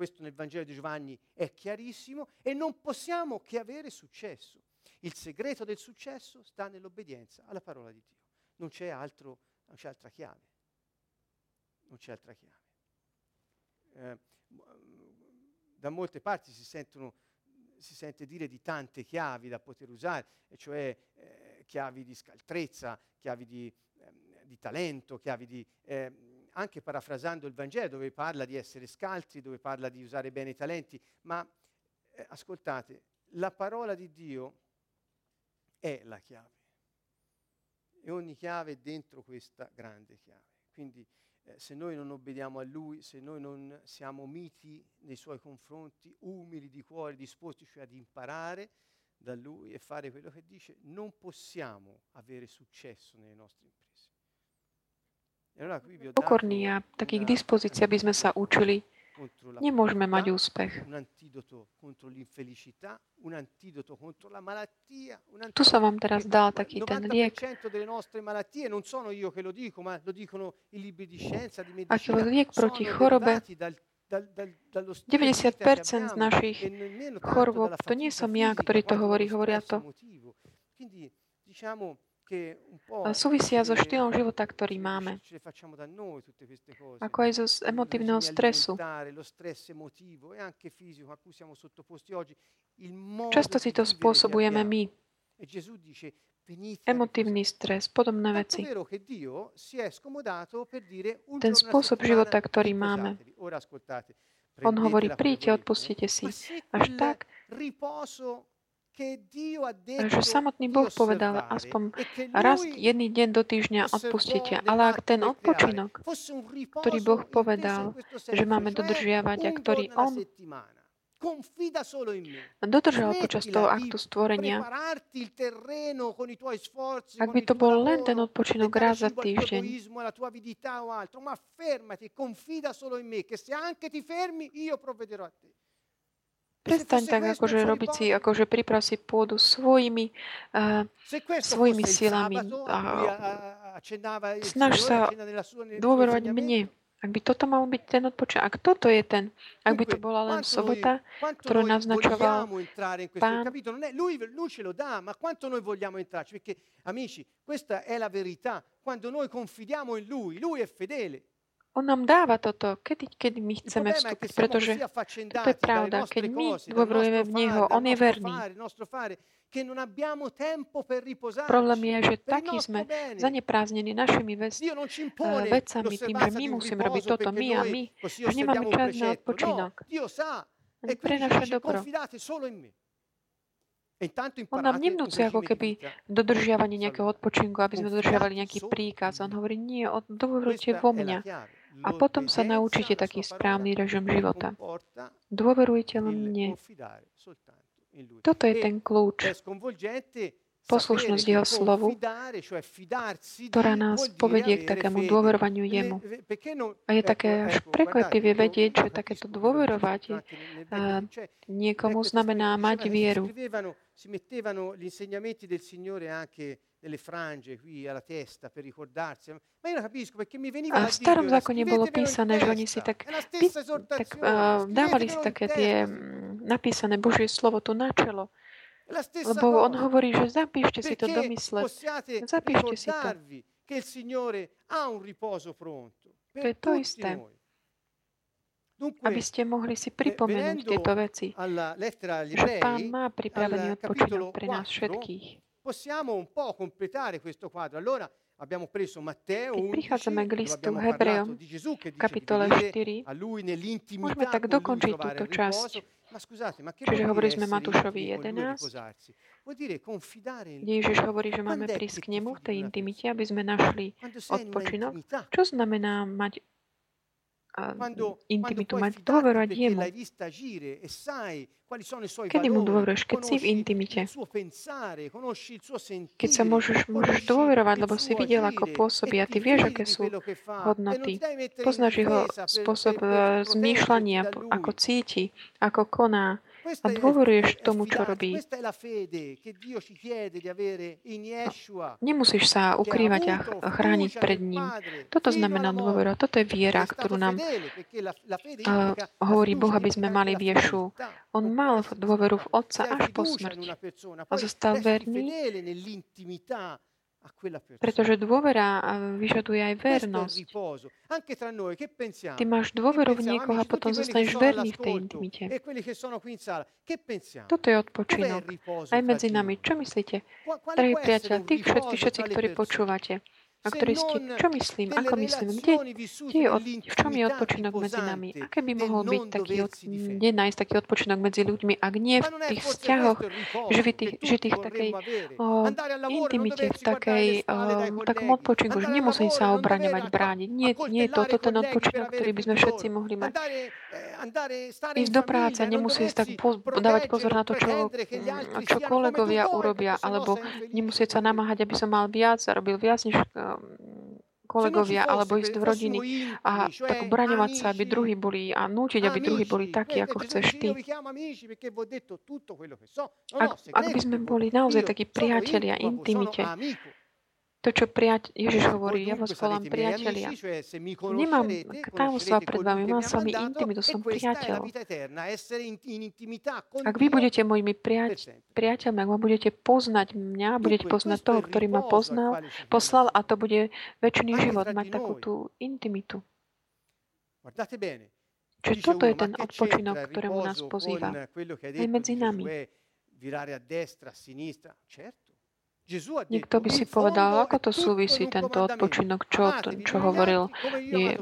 Questo nel Vangelo di Giovanni è chiarissimo e non possiamo che avere successo. Il segreto del successo sta nell'obbedienza alla parola di Dio. Non c'è altro, non c'è altra chiave. Non c'è altra chiave. Eh, da molte parti si sentono, si sente dire di tante chiavi da poter usare, e cioè eh, chiavi di scaltrezza, chiavi di, eh, di talento, chiavi di... Eh, anche parafrasando il Vangelo, dove parla di essere scalzi, dove parla di usare bene i talenti, ma eh, ascoltate, la parola di Dio è la chiave. E ogni chiave è dentro questa grande chiave. Quindi eh, se noi non obbediamo a Lui, se noi non siamo miti nei Suoi confronti, umili di cuore, disposti cioè ad imparare da Lui e fare quello che dice, non possiamo avere successo nelle nostre imprese. Pokorní a takých dispozícií, aby sme sa učili nemôžeme mať úspech. Tu sa vám teraz dá taký ten liek. Aký liek proti chorobe, deväťdesiat percent z našich chorôb, to nie som ja, ktorý to hovorí, hovoria to. Súvisia so štýlom života, ktorý máme. Ako aj zo emotívneho stresu. Často si to spôsobujeme my. Emotívny stres, podobné veci. Ten spôsob života, ktorý máme. On hovorí, príďte, odpustite si. Až tak, že samotný Boh povedal, aspoň raz jedný deň do týždňa odpustite. Ale ak ten odpočinok, ktorý Boh povedal, že máme dodržiavať a ktorý On dodržal počas toho aktu stvorenia, ak by to bol len ten odpočinok raz za týždeň, prestaň tak, akože robiť si, akože priprav si pôdu svojimi, uh, svojimi silami. Uh, snaž sa dôverovať mne. Ak by toto mal byť ten odpočinok, ak toto je ten, ak by to bola len sobota, ktorú naznačoval Pán. On nám dáva toto, kedy, kedy my chceme vstúpiť, pretože to je pravda. Keď my dôverujeme v Neho, On je verný. Problém je, že takí sme zanepráznení našimi vec, vecami, tým, že my musíme robiť toto, my a my, že nemáme čas na odpočinok. Pre naše dobro. On nám nevnúci ako keby dodržiavanie nejakého odpočinku, aby sme dodržiavali nejaký príkaz. On hovorí, nie, dôverujte vo mňa. A potom sa naučíte taký správny režim života. Dôverujte len mne. Toto je ten kľúč. Poslušnosť Jeho slovu, ktorá nás povedie k takému dôverovaniu Jemu. A je také až prekvapivé vedieť, že takéto dôverovať niekomu znamená mať vieru. A v starom zákone bolo písané, že oni si tak, tak uh, dávali si také tie napísané Božie slovo tu na čelo. Lebo on hovorí, že zapíšte si to do mysle. Zapíšte si to. To je to isté. Aby ste mohli si pripomenúť tieto veci. Že Pán má pripravený odpočinok pre nás všetkých. Keď prichádzame k listu Hebrejom, kapitole štyri, môžeme tak dokončiť túto časť. Čiže hovorili sme Matúšovi jedenásť, kde Ježiš hovorí, že máme prísť k nemu v tej intimite, aby sme našli odpočinok. Čo znamená mať intimitu, mať dôverovať jemu? Kedy mu dôveruješ? Keď si v intimite. Keď sa môžeš, môžeš dôverovať, lebo si videl, ako pôsobí a ty vieš, aké sú hodnoty. Poznáš jeho spôsob zmýšľania, ako cíti, ako koná a dôveruješ tomu, čo robí. Nemusíš sa ukrývať a chrániť pred ním. Toto znamená dôvera. Toto je viera, ktorú nám uh, hovorí Boh, aby sme mali viešu. On mal dôveru v Otca až po smrť a zostal verný, pretože dôvera vyžaduje aj vernosť. Ty máš dôveru v niekoho a potom zostaneš verný v tej intimite. Toto je odpočinok. Aj medzi nami. Čo myslíte? Drahí priateľ, tí všetci, všetci, ktorí počúvate, a ktorí ste, čo myslím, ako myslím, kde, kde je od, v čom je odpočinok medzi nami? Aké by mohol byť taký, od, kde nájsť taký odpočinok medzi ľuďmi, ak nie v tých vzťahoch, žitých, žitých takej oh, intimite, v takej, oh, takom odpočinku, že nemusím sa obraňovať, brániť. Nie, nie je toto ten odpočinok, ktorý by sme všetci mohli mať. Ísť do práce, nemusieť tak po, dávať pozor na to, čo, čo kolegovia urobia, alebo nemusieť sa namáhať, aby som mal viac, robil viac, než kolegovia alebo ísť do rodiny a tak obraňovať sa, aby druhí boli a nútiť, aby druhí boli takí, ako chceš ty. Ak, ak by sme boli naozaj takí priatelia, intimite, to, čo priateľ, Ježiš hovorí, ja vás volám priatelia. Nemám tajomstva pred vami, mám s vami intimitu, som priateľ. Ak vy budete mojimi priateľmi, priateľmi, ak ma budete poznať mňa, budete poznať toho, ktorý ma poznal, poslal, a to bude väčší život, mať takú tú intimitu. Čiže toto je ten odpočinok, ktorému nás pozýva. Aj medzi nami. Niekto by si povedal, ako to súvisí tento odpočinok, čo, to, čo hovoril je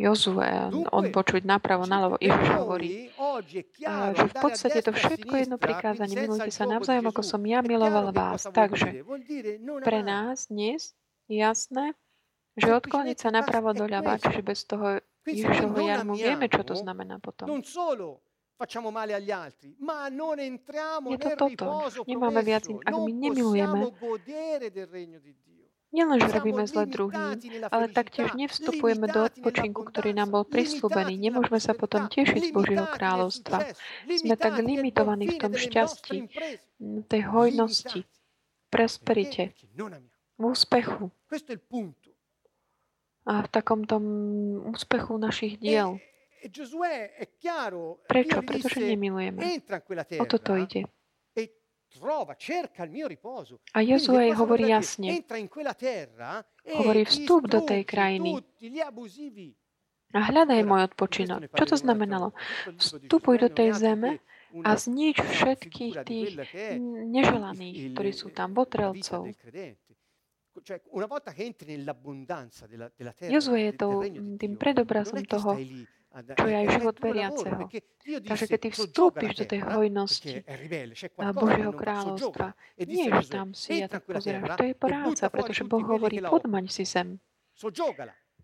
Jozue, odpočuť napravo, naľavo. Ježiš hovorí, že v podstate to všetko jedno prikázanie. Milujte sa navzájom, ako som ja miloval vás. Takže pre nás dnes je jasné, že odkloniť sa napravo doľava, čiže bez toho Ježišovho jarmu vieme, čo to znamená potom. Facciamo male agli altri, ma non entriamo nel riposo promesso, non possiamo godere del regno di Dio. Nielen, že robíme zle druhým, ale taktiež nevstupujeme do odpočinku, ktorý nám bol prisľúbený. Nemôžeme sa potom tešiť z Božieho kráľovstva. Sme tak limitovaní v tom šťastí, v tej hojnosti, v prosperite, v úspechu a v takomto úspechu našich diel. Prečo? Pretože nemilujeme. O toto ide. A Jozue hovorí jasne. Hovorí, vstup do tej krajiny a hľadaj môj odpočinok. Čo to znamenalo? Vstupuj do tej zeme a znič všetkých tých neželaných, ktorí sú tam, botrelcov. Jozue je to tým predobrazom toho, čo je aj život veriaceho. Takže keď ty vstúpiš do tej hojnosti Božieho kráľovstva, nie že tam si, ja tak pozerám, to je poráca, pretože Boh hovorí, podmaň si zem.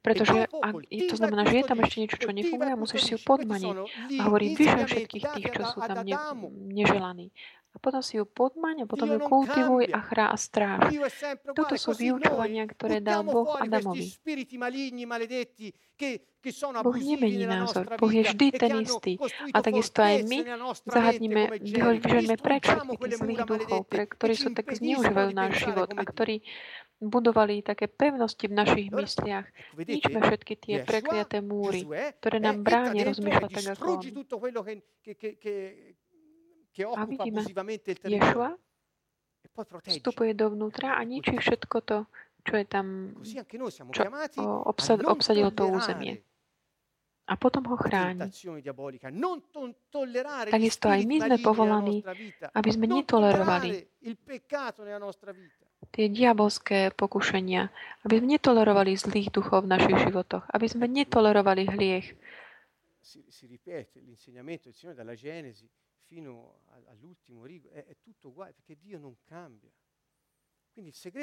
Pretože ak, to znamená, že je tam ešte niečo, čo nefunguje, musíš si ju podmaniť. A hovorí, vyžeň všetkých tých, čo sú tam ne, neželaní. A potom si ju podmaň a potom ju kultivuj a chrá a stráž. Toto sú vyučovania, ktoré dal Boh Adamovi. Boh nemení názor. Boh je vždy ten istý. A takisto aj my zahadníme, vyžeňme preč všetkých zlých duchov, pre, ktorí sú tak zneužívajú náš život a ktorí budovali také pevnosti v našich mysliach. Ničme všetky tie prekliaté múry, ktoré nám bránia rozmýšľať tak ako on. A vidíme, Ješua vstupuje dovnútra a ničí všetko to, čo je tam, čo obsad, obsadilo to územie. A potom ho chráni. Takisto aj my sme povolaní, aby sme netolerovali tie diabolské pokušenia, aby sme netolerovali zlých duchov v našich životoch, aby sme netolerovali hriech.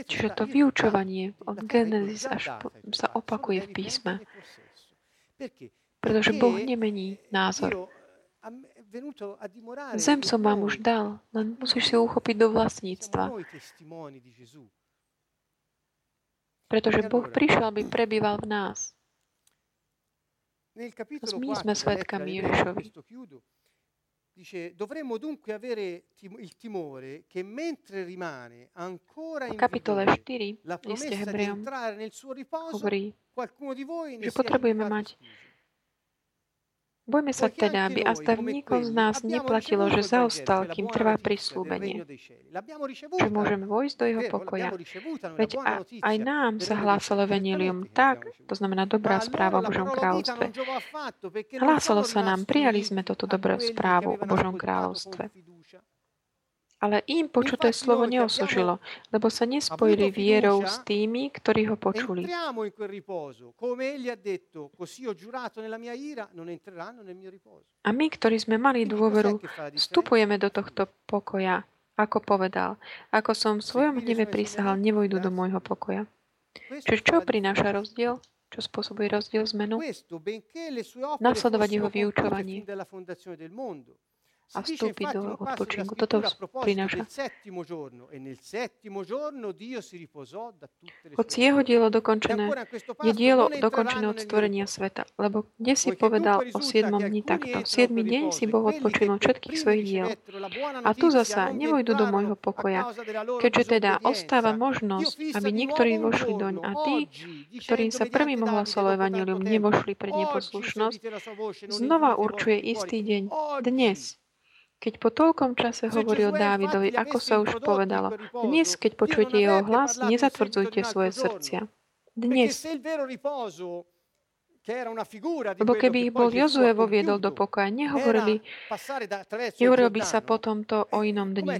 Čiže to vyučovanie od Genesis až po, sa opakuje v písme, pretože Boh nemení názor. Zem som vám už dal, len musíš si ju uchopiť do vlastníctva. Pretože Boh prišiel, aby prebýval v nás. My sme svedkami Ježišovi. V kapitole štyri liste Hebrejom hovorí, že potrebujeme mať Bojme sa teda, aby azda v nikom z nás neplatilo, že zaostal, kým trvá prisľúbenie, že môžeme vojsť do jeho pokoja. Veď a, aj nám sa hlásalo evanjelium tak, to znamená dobrá správa o Božom kráľovstve. Hlásalo sa nám, prijali sme toto dobrú správu o Božom kráľovstve. Ale im počuté slovo neoslúžilo, lebo sa nespojili vierou s tými, ktorí ho počuli. A my, ktorí sme mali dôveru, vstupujeme do tohto pokoja, ako povedal. Ako som v svojom hneve prisahal, nevojdu do môjho pokoja. Čiže čo prináša rozdiel? Čo spôsobuje rozdiel zmenu? Nasledovať jeho vyučovanie. a vstúpiť do odpočinku. Toto prináša. Hoci jeho dielo dokončené je dielo dokončené od stvorenia sveta, lebo kde si povedal o siedmom dni takto? Siedmy deň si Boh odpočinul všetkých svojich diel. A tu zasa nevojdu do môjho pokoja, keďže teda ostáva možnosť, aby niektorí vošli doň a tí, ktorým sa prvým ohlasol evanjelium, nevošli pred neposlušnosť, znova určuje istý deň, dnes. Keď po toľkom čase hovoril Dávidovi, ako sa už povedalo, dnes, keď počujete jeho hlas, nezatvrdzujte svoje srdcia. Dnes. Lebo keby ich bol Jozue voviedol do pokoja, nehovorili, nehovoril by sa potom to o inom dni.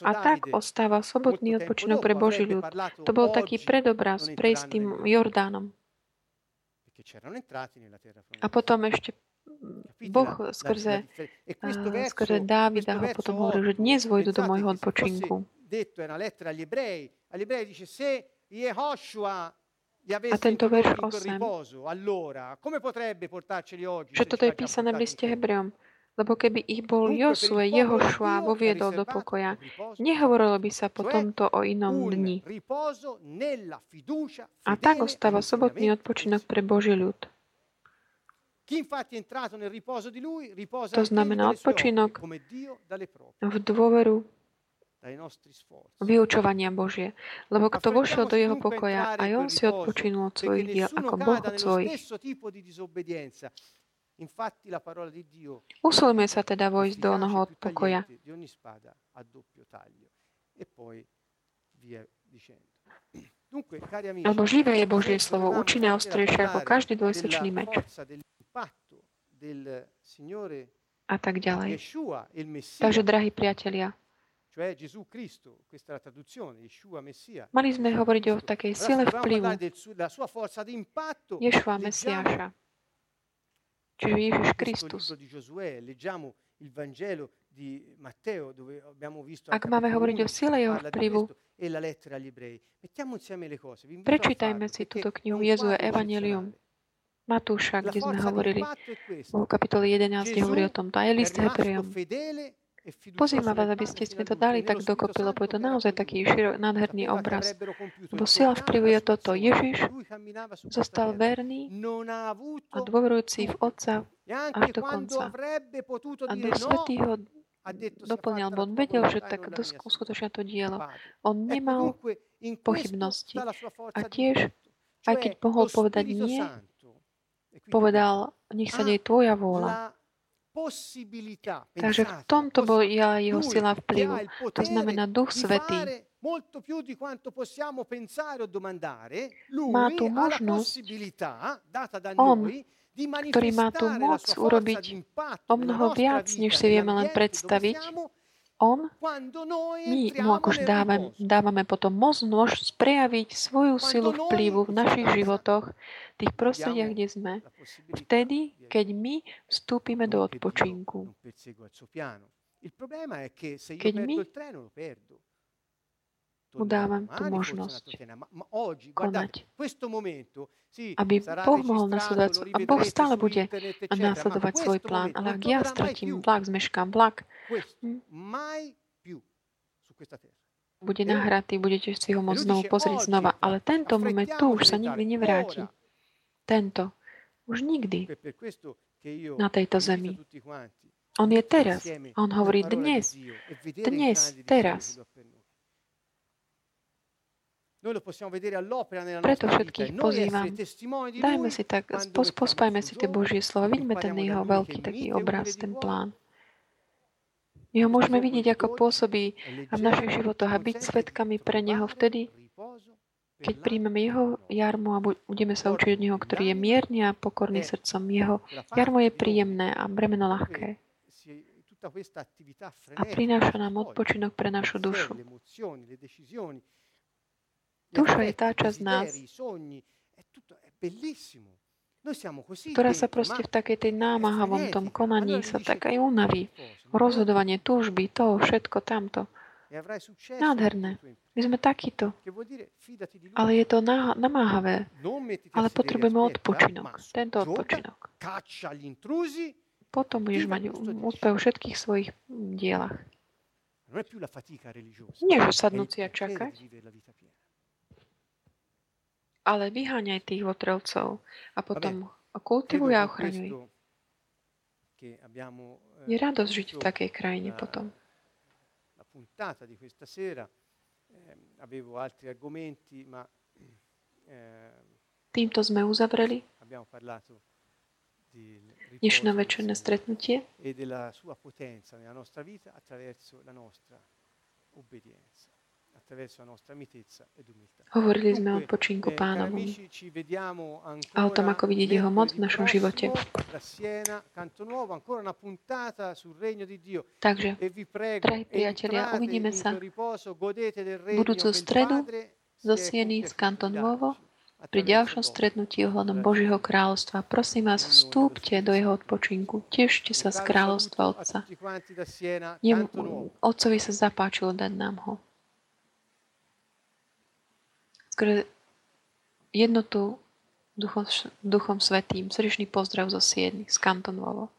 A tak ostáva sobotný odpočinok pre Boží ľud. To bol taký predobraz prejsť tým Jordánom. A potom ešte Boh skrze, skrze Dávida ho potom hovoril, že dnes vojdu do môjho odpočinku. A tento verš osem. Že toto je písané v liste Hebrejom. Lebo keby ich bol Josue, Jehošua voviedol do pokoja, nehovorilo by sa po tomto o inom dni. A tak ostáva sobotný odpočinok pre Boží ľud. To znamená odpočinok v dôveru vyučovania Božie. Lebo kto vošiel do jeho pokoja, aj on si odpočinul od svojich diel, ako Boh od svojich. Usilujme sa teda vojsť do onoho odpokoja. Lebo živé je Božie slovo, účinné a ostrejšie ako každý dvojsečný meč. A tak ďalej. Takže, drahí priatelia, mali sme hovoriť o takej sile vplyvu Ješua Mesiáša, čiže Ježiš Kristus. Ak máme hovoriť o sile jeho vplyvu, prečítajme si túto knihu Jozue Evangelium Matúša, kde sme hovorili o kapitole jedenásť, kde hovorí o tomto, aj list Hebrejom. Pozývam vás, aby ste sme to dali tak dokopy, lebo je to naozaj taký široký, nádherný obraz. Lebo sila vplyvu je toto. Ježiš zostal verný a dôverujúci v Otca až do konca. A do Svätého doplňal, bo on vedel, že tak uskutočnia to dielo. On nemal pochybnosti. A tiež, aj keď mohol povedať nie, povedal, nech sa deje tvoja vôľa. Takže v tomto bol ja jeho sila vplyvu. To znamená Duch Svätý. Má tu možnosť, on, ktorý má tu moc urobiť o mnoho viac, než si vieme len predstaviť, on, my mu akož dávame, dávame potom možnosť prejaviť svoju silu vplyvu v našich životoch, tých prostrediach, kde sme, vtedy, keď my vstúpime do odpočinku. Keď my mu dávam tú možnosť konať, aby Boh mohol nasledovať, a Boh stále bude nasledovať svoj plán, ale ak ja stratím vlak, zmeškám vlak, bude nahratý, budete si ho môcť znovu pozrieť znova, ale tento moment tu už sa nikdy nevráti. Tento. Už nikdy na tejto zemi. On je teraz. A on hovorí dnes. Dnes, teraz. Preto všetkých pozývam. Dajme si tak, pospajme si tie Božie slova. Vidíme ten jeho veľký taký obraz, ten plán. My ho môžeme vidieť, ako pôsobí v našich životoch a byť svedkami pre neho vtedy, keď príjmeme jeho jarmu a budeme sa učiť od neho, ktorý je mierny a pokorný srdcom. Jeho jarmo je príjemné a bremeno ľahké. A prináša nám odpočinok pre našu dušu. Duša je tá časť nás, ktorá sa proste v takej tej námahavom tom konaní sa tak aj unaví. Rozhodovanie, túžby, toho, všetko, tamto. Nádherné. My sme takýto. Ale je to ná, namáhavé. Ale potrebujeme odpočinok. Tento odpočinok. potom budeš mať úspech vo všetkých svojich dielach. Nie je sadnúť a čakať, ale vyháňaj tých votrelcov a potom kultivuj a ochraňuj. Je radosť žiť v takej krajine potom. Puntata di questa sera eh, avevo altri argomenti ma eh, týmto sme uzavreli abbiamo parlato di dnešné večerné stretnutie e della sua potenza nella nostra vita attraverso la nostra obbedienza, attraverso la nostra mitezza ed umiltà. Hovorili sme o odpočinku Pánovom a o tom, ako vidieť jeho moc v našom živote. Takže, drahí priatelia, uvidíme sa budúcu stredu zo Sieny z Canton Nuovo pri ďalšom stretnutí ohľadom Božieho kráľovstva. Prosím vás, vstúpte do jeho odpočinku. Tešte sa z kráľovstva Otca. Jemu, Otcovi sa zapáčilo dať nám ho. Jednotu Duchom, Duchom Svätým. Srdečný pozdrav zo Sieny, z Canton Nuovo.